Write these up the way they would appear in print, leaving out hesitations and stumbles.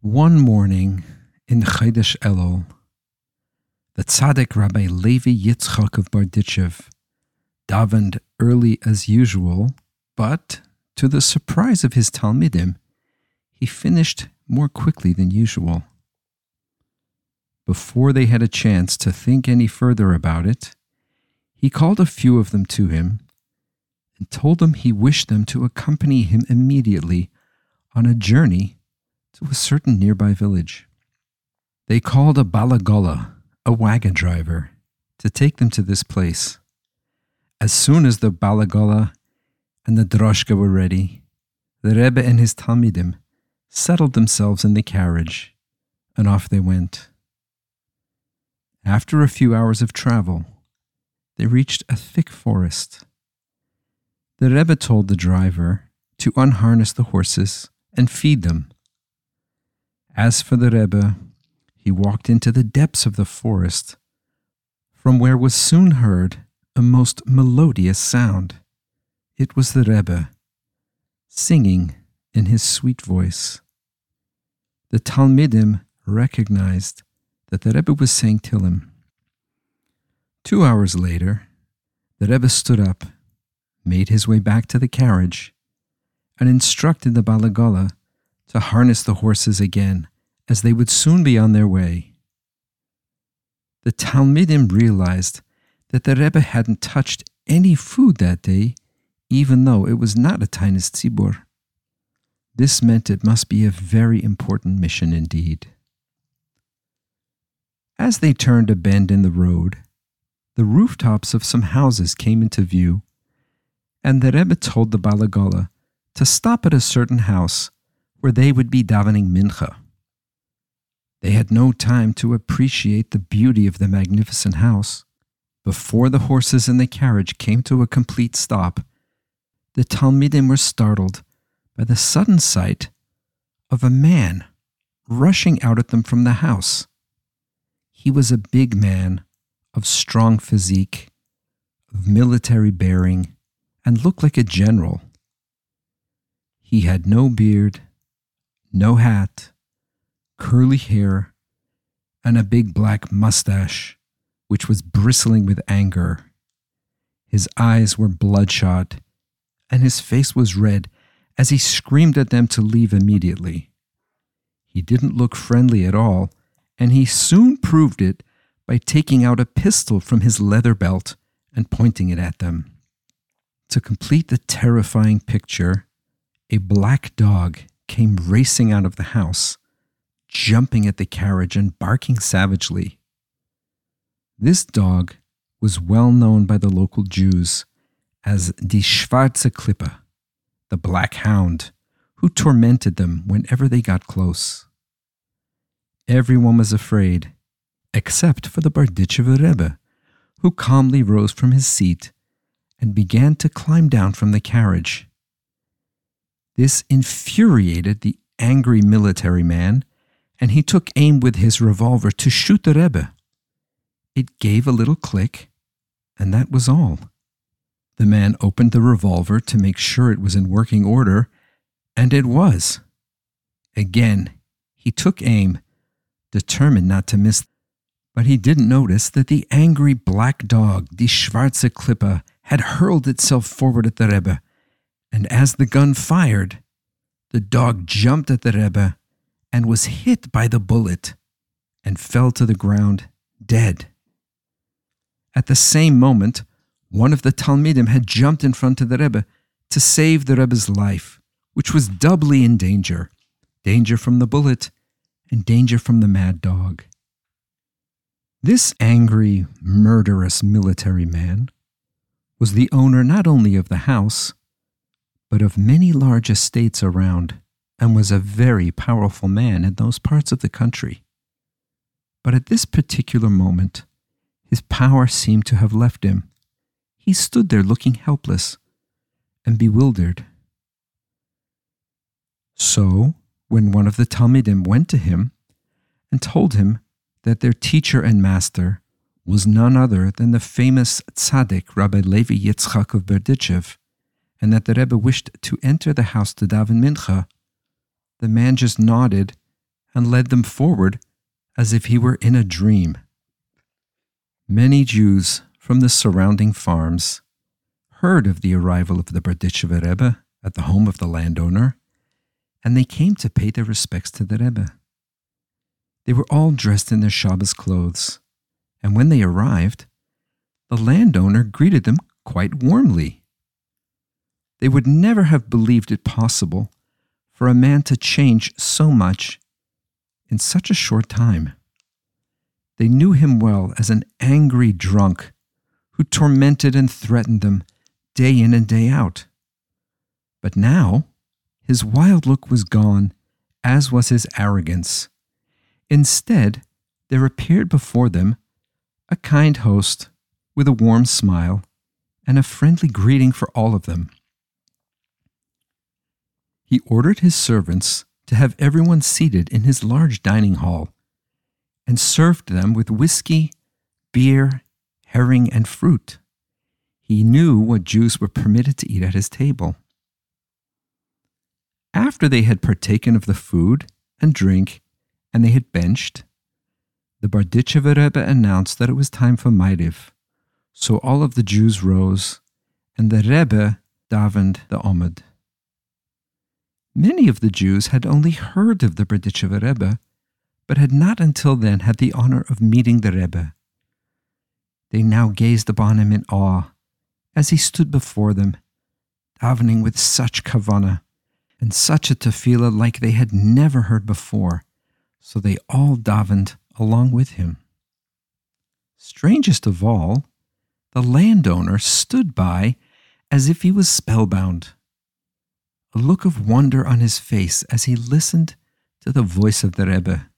One morning in Chaydesh Elol, the tzaddik Rabbi Levi Yitzchak of Berditchev davened early as usual, but to the surprise of his Talmidim, he finished more quickly than usual. Before they had a chance to think any further about it, he called a few of them to him and told them he wished them to accompany him immediately on a journey to a certain nearby village. They called a balagola, a wagon driver, to take them to this place. As soon as the balagola and the droshka were ready, the Rebbe and his Talmidim settled themselves in the carriage, and off they went. After a few hours of travel, they reached a thick forest. The Rebbe told the driver to unharness the horses and feed them. As for the Rebbe, he walked into the depths of the forest, from where was soon heard a most melodious sound. It was the Rebbe, singing in his sweet voice. The Talmidim recognized that the Rebbe was saying Tillim. 2 hours later, the Rebbe stood up, made his way back to the carriage, and instructed the balagola to harness the horses again, as they would soon be on their way. The Talmidim realized that the Rebbe hadn't touched any food that day, even though it was not a Ta'anis tzibur. This meant it must be a very important mission indeed. As they turned a bend in the road, the rooftops of some houses came into view, and the Rebbe told the balagola to stop at a certain house where they would be davening mincha. They had no time to appreciate the beauty of the magnificent house. Before the horses and the carriage came to a complete stop, the Talmidim were startled by the sudden sight of a man rushing out at them from the house. He was a big man of strong physique, of military bearing, and looked like a general. He had no beard, no hat, curly hair, and a big black mustache, which was bristling with anger. His eyes were bloodshot, and his face was red as he screamed at them to leave immediately. He didn't look friendly at all, and he soon proved it by taking out a pistol from his leather belt and pointing it at them. To complete the terrifying picture, a black dog came racing out of the house, jumping at the carriage and barking savagely. This dog was well known by the local Jews as the Schwarze Klippah, the black hound, who tormented them whenever they got close. Everyone was afraid, except for the Berditchever Rebbe, who calmly rose from his seat and began to climb down from the carriage. This infuriated the angry military man, and he took aim with his revolver to shoot the Rebbe. It gave a little click, and that was all. The man opened the revolver to make sure it was in working order, and it was. Again, he took aim, determined not to miss, but he didn't notice that the angry black dog, the Schwarze Klippah, had hurled itself forward at the Rebbe, and as the gun fired, the dog jumped at the Rebbe and was hit by the bullet and fell to the ground dead. At the same moment, one of the Talmidim had jumped in front of the Rebbe to save the Rebbe's life, which was doubly in danger, danger from the bullet and danger from the mad dog. This angry, murderous military man was the owner not only of the house, but of many large estates around, and was a very powerful man in those parts of the country. But at this particular moment, his power seemed to have left him. He stood there looking helpless and bewildered. So, when one of the Talmidim went to him and told him that their teacher and master was none other than the famous tzaddik Rabbi Levi Yitzchak of Berditchev, and that the Rebbe wished to enter the house to daven mincha, the man just nodded and led them forward as if he were in a dream. Many Jews from the surrounding farms heard of the arrival of the Berditchever Rebbe at the home of the landowner, and they came to pay their respects to the Rebbe. They were all dressed in their Shabbos clothes, and when they arrived, the landowner greeted them quite warmly. They would never have believed it possible for a man to change so much in such a short time. They knew him well as an angry drunk who tormented and threatened them day in and day out. But now, his wild look was gone, as was his arrogance. Instead, there appeared before them a kind host with a warm smile and a friendly greeting for all of them. He ordered his servants to have everyone seated in his large dining hall and served them with whiskey, beer, herring, and fruit. He knew what Jews were permitted to eat at his table. After they had partaken of the food and drink, and they had benched, the Berditchever Rebbe announced that it was time for Maariv. So all of the Jews rose, and the Rebbe davened the Amid. Many of the Jews had only heard of the Berditchever Rebbe, but had not until then had the honor of meeting the Rebbe. They now gazed upon him in awe, as he stood before them, davening with such kavanah, and such a tefillah like they had never heard before, so they all davened along with him. Strangest of all, the landowner stood by as if he was spellbound, a look of wonder on his face as he listened to the voice of the Rebbe.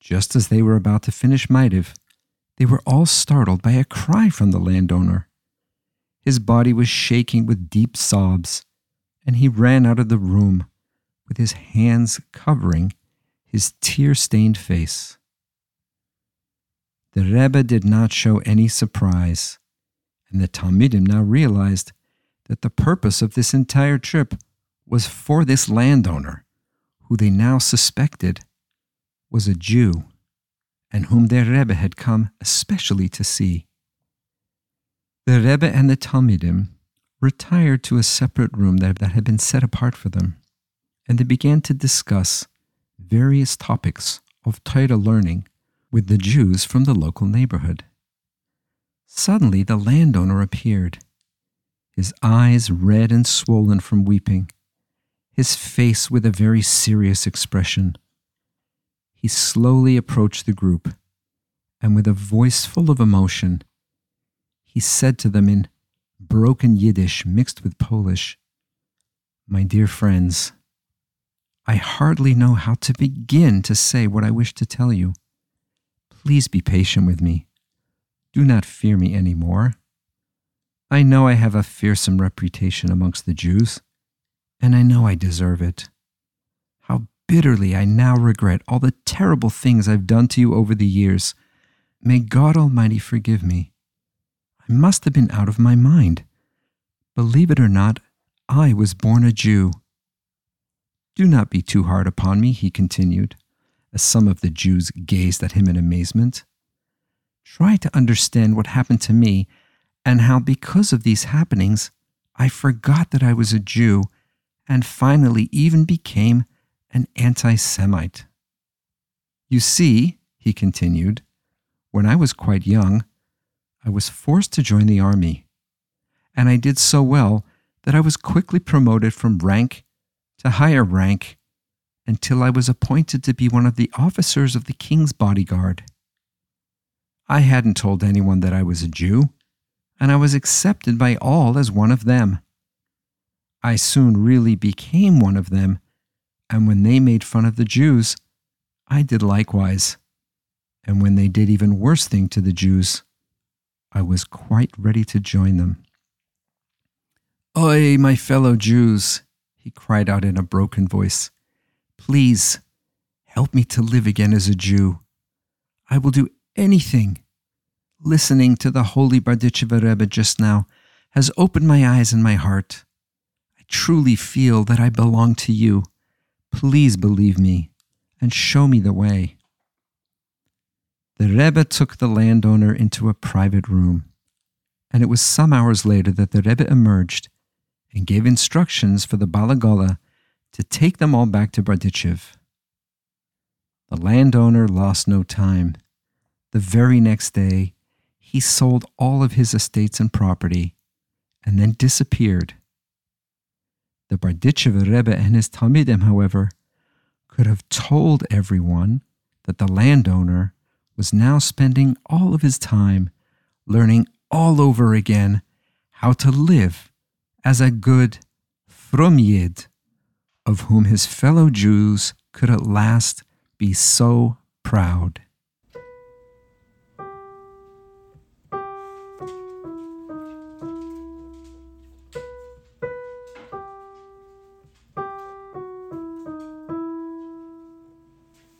Just as they were about to finish Maidiv, they were all startled by a cry from the landowner. His body was shaking with deep sobs, and he ran out of the room with his hands covering his tear-stained face. The Rebbe did not show any surprise, and the Talmidim now realized that the purpose of this entire trip was for this landowner, who they now suspected was a Jew, and whom their Rebbe had come especially to see. The Rebbe and the Talmidim retired to a separate room that had been set apart for them, and they began to discuss various topics of Torah learning with the Jews from the local neighborhood. Suddenly, the landowner appeared, his eyes red and swollen from weeping, his face with a very serious expression. He slowly approached the group, and with a voice full of emotion, he said to them in broken Yiddish mixed with Polish, "My dear friends, I hardly know how to begin to say what I wish to tell you. Please be patient with me. Do not fear me anymore. I know I have a fearsome reputation amongst the Jews, and I know I deserve it. How bitterly I now regret all the terrible things I've done to you over the years. May God Almighty forgive me. I must have been out of my mind. Believe it or not, I was born a Jew. Do not be too hard upon me," he continued, as some of the Jews gazed at him in amazement. "Try to understand what happened to me and how, because of these happenings, I forgot that I was a Jew and finally even became an anti-Semite. You see," he continued, "when I was quite young, I was forced to join the army, and I did so well that I was quickly promoted from rank to higher rank until I was appointed to be one of the officers of the king's bodyguard. I hadn't told anyone that I was a Jew, and I was accepted by all as one of them. I soon really became one of them, and when they made fun of the Jews, I did likewise. And when they did even worse thing to the Jews, I was quite ready to join them. Oi, my fellow Jews," he cried out in a broken voice, "please help me to live again as a Jew. I will do anything. Listening to the holy Berditchever Rebbe just now has opened my eyes and my heart. I truly feel that I belong to you. Please believe me. and show me the way." The Rebbe took the landowner into a private room, and it was some hours later that the Rebbe emerged and gave instructions for the balagola to take them all back to Berditchev. The landowner lost no time. The very next day, he sold all of his estates and property, and then disappeared. The Berditchever Rebbe and his Talmidim, however, could have told everyone that the landowner was now spending all of his time learning all over again how to live as a good Frumyid, of whom his fellow Jews could at last be so proud.